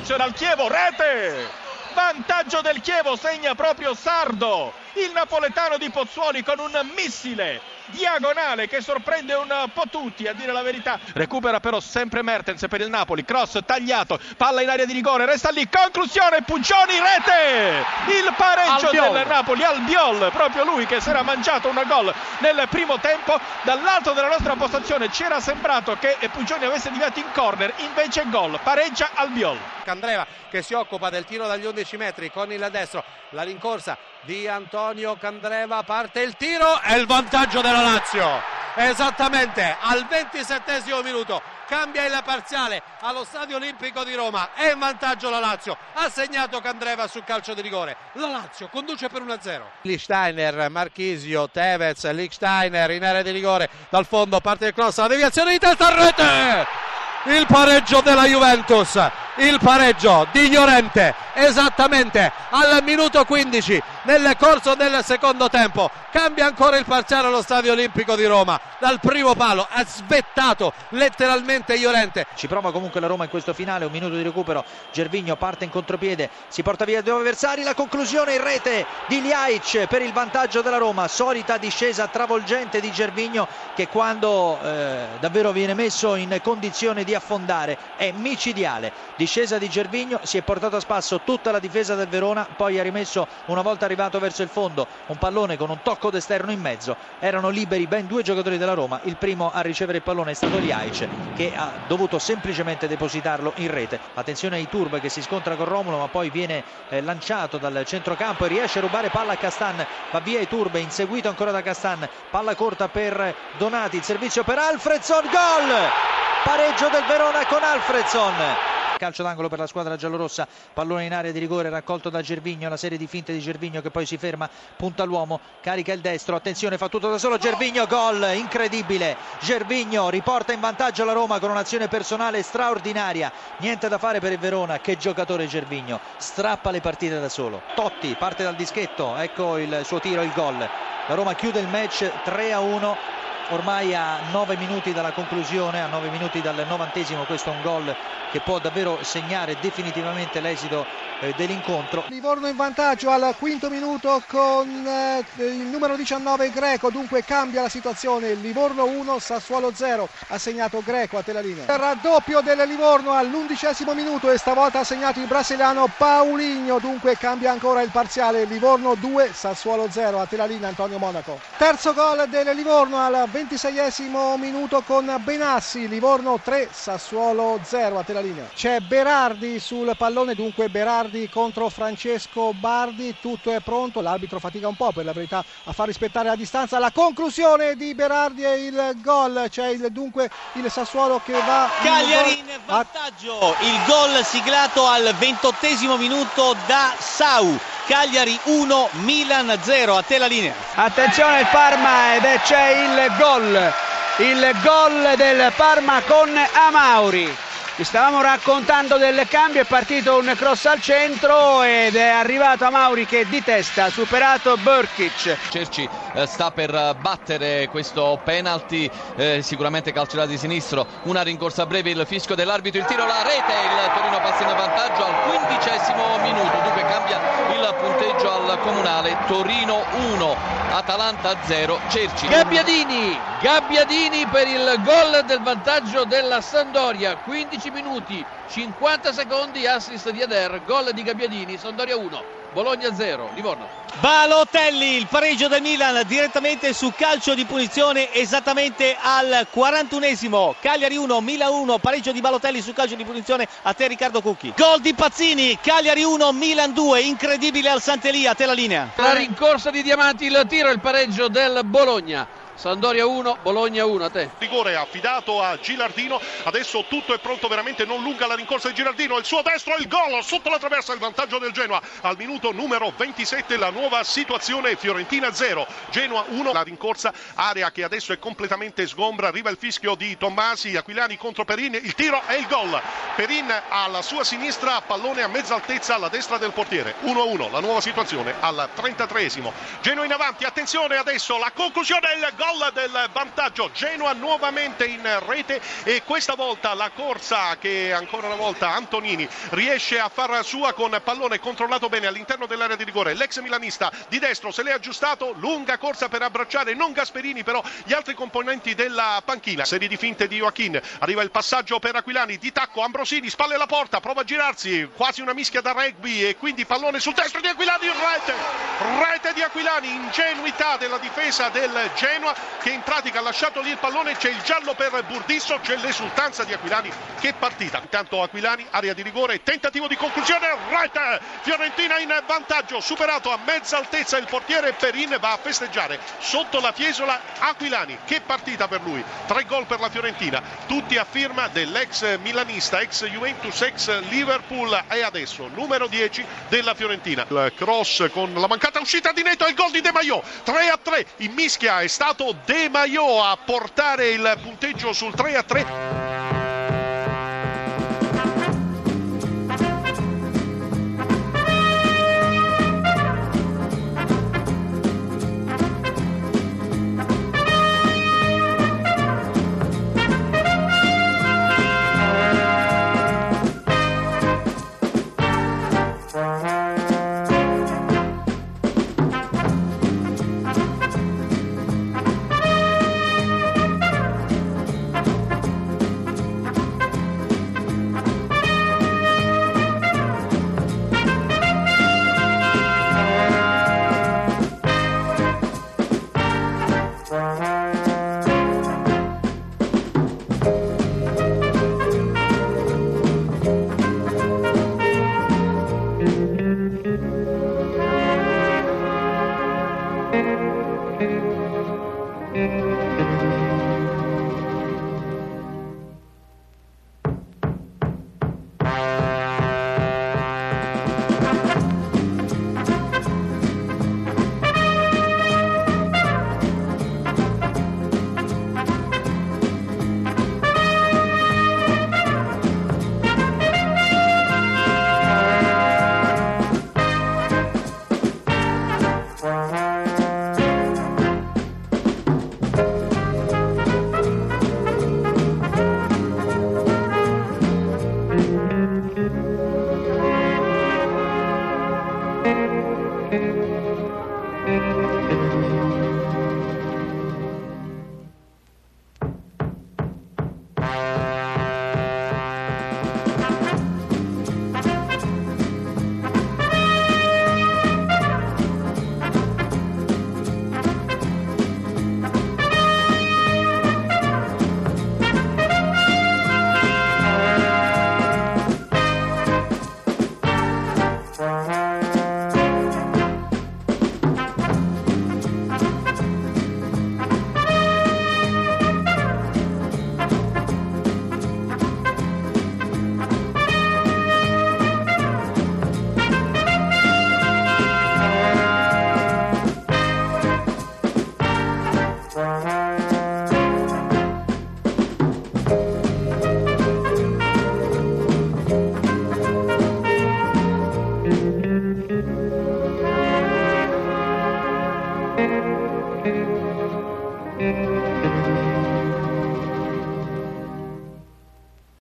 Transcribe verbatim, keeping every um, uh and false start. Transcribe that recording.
Attenzione al Chievo, rete! Vantaggio del Chievo, segna proprio Sardo, il napoletano di Pozzuoli con un missile diagonale che sorprende un po' tutti, a dire la verità. Recupera però sempre Mertens per il Napoli, cross tagliato, palla in area di rigore, resta lì, conclusione, Puggioni, rete! Il pareggio Albiol. Del Napoli, Albiol, proprio lui che si era mangiato un gol nel primo tempo. Dall'alto della nostra postazione c'era sembrato che Puggioni avesse deviato in corner, invece gol, pareggia Albiol. Candreva che si occupa del tiro dagli undici metri con il destro, la rincorsa di Antonio Candreva, parte il tiro e il vantaggio della Lazio, esattamente al ventisettesimo minuto cambia il parziale allo Stadio Olimpico di Roma, è in vantaggio la Lazio, ha segnato Candreva sul calcio di rigore, la Lazio conduce per uno a zero. Lichtsteiner, Marchisio, Tevez, Lichtsteiner in area di rigore, dal fondo parte il cross, la deviazione di testa, rete! Il pareggio della Juventus, il pareggio di Llorente esattamente al minuto quindici nel corso del secondo tempo. Cambia ancora il parziale allo Stadio Olimpico di Roma, dal primo palo ha svettato letteralmente Llorente. Ci prova comunque la Roma in questo finale, un minuto di recupero, Gervinho parte in contropiede, si porta via due avversari, la conclusione in rete di Ljajic per il vantaggio della Roma. Solita discesa travolgente di Gervinho che quando eh, davvero viene messo in condizione di affondare è micidiale. Discesa di Gervinho, si è portato a spasso tutta la difesa del Verona, poi ha rimesso una volta arrivato verso il fondo un pallone con un tocco d'esterno in mezzo, erano liberi ben due giocatori della Roma, il primo a ricevere il pallone è stato Ljajic che ha dovuto semplicemente depositarlo in rete. Attenzione a Iturbe che si scontra con Romulo ma poi viene eh, lanciato dal centrocampo e riesce a rubare palla a Castan, va via Iturbe inseguito ancora da Castan, palla corta per Donati, il servizio per Alfredson, gol! Pareggio del Verona con Alfredson. Calcio d'angolo per la squadra giallorossa, pallone in area di rigore raccolto da Gervinho, la serie di finte di Gervinho che poi si ferma, punta l'uomo, carica il destro, attenzione, fa tutto da solo Gervinho, gol incredibile. Gervinho riporta in vantaggio la Roma con un'azione personale straordinaria, niente da fare per il Verona, che giocatore Gervinho, strappa le partite da solo. Totti parte dal dischetto, ecco il suo tiro, il gol, la Roma chiude il match tre a uno ormai a nove minuti dalla conclusione, a nove minuti dal novantesimo. Questo è un gol che può davvero segnare definitivamente l'esito eh, dell'incontro. Livorno in vantaggio al quinto minuto con eh, il numero diciannove Greco, dunque cambia la situazione, Livorno uno, Sassuolo zero, ha segnato Greco a tela linea. Raddoppio del Livorno all'undicesimo minuto e stavolta ha segnato il brasiliano Paulinho, dunque cambia ancora il parziale, Livorno due, Sassuolo zero, a tela linea Antonio Monaco. Terzo gol del Livorno al ventiseiesimo minuto con Benassi, Livorno tre, Sassuolo zero, a tela linea. C'è Berardi sul pallone, dunque Berardi contro Francesco Bardi, tutto è pronto, l'arbitro fatica un po' per la verità a far rispettare la distanza, la conclusione di Berardi e il gol, c'è il, dunque il Sassuolo che va Cagliari in vantaggio, il gol siglato al ventottesimo minuto da Sau. Cagliari uno, Milan zero, a te la linea. Attenzione il Parma ed è c'è il gol, il gol del Parma con Amauri. Vi stavamo raccontando del cambio, è partito un cross al centro ed è arrivato Amauri che di testa ha superato Brkić. Cerci eh, sta per battere questo penalty, eh, sicuramente calcerà di sinistro, una rincorsa breve, il fischio dell'arbitro, il tiro, la rete, il Torino passa in vantaggio al quindicesimo minuto, dunque cambia il punteggio al comunale, Torino uno, Atalanta zero, Cerci. Gabbiadini, Gabbiadini per il gol del vantaggio della Sampdoria, quindici minuti, cinquanta secondi, assist di Eder, gol di Gabbiadini, Sampdoria uno. Bologna zero, Livorno. Balotelli, il pareggio del Milan direttamente su calcio di punizione esattamente al quarantunesimo. Cagliari uno, Milan uno, pareggio di Balotelli su calcio di punizione, a te Riccardo Cucchi. Gol di Pazzini, Cagliari uno, Milan due, incredibile al Sant'Elia, a te la linea. La rincorsa di Diamanti, il tiro e il pareggio del Bologna. Sampdoria uno, Bologna uno, a te. Rigore affidato a Gilardino, adesso tutto è pronto veramente, non lunga la rincorsa di Gilardino, il suo destro, il gol, sotto la traversa, il vantaggio del Genoa. Al minuto numero ventisette la nuova situazione, Fiorentina zero, Genoa uno, la rincorsa, area che adesso è completamente sgombra, arriva il fischio di Tommasi, Aquilani contro Perin, il tiro e il gol. Perin alla sua sinistra, pallone a mezza altezza alla destra del portiere, uno a uno, la nuova situazione al trentatreesimo. Genoa in avanti, attenzione adesso, la conclusione, il gol gol del vantaggio. Genoa nuovamente in rete e questa volta la corsa che ancora una volta Antonini riesce a far sua con pallone controllato bene all'interno dell'area di rigore. L'ex milanista di destro se l'è aggiustato, lunga corsa per abbracciare non Gasperini però gli altri componenti della panchina. Serie di finte di Joachim, arriva il passaggio per Aquilani, di tacco Ambrosini, spalle alla porta, prova a girarsi, quasi una mischia da rugby e quindi pallone sul destro di Aquilani, rete, rete di Aquilani, ingenuità della difesa del Genoa che in pratica ha lasciato lì il pallone. C'è il giallo per Burdisso, c'è l'esultanza di Aquilani, che partita. Intanto Aquilani, area di rigore, tentativo di conclusione, rete, Fiorentina in vantaggio, superato a mezza altezza il portiere Perin, va a festeggiare sotto la chiesola Aquilani, che partita per lui, tre gol per la Fiorentina, tutti a firma dell'ex milanista, ex Juventus, ex Liverpool e adesso numero dieci della Fiorentina. Il cross con la mancata uscita di Neto e il gol di De Maio, tre a tre in mischia, è stato De Maio a portare il punteggio sul tre a tre.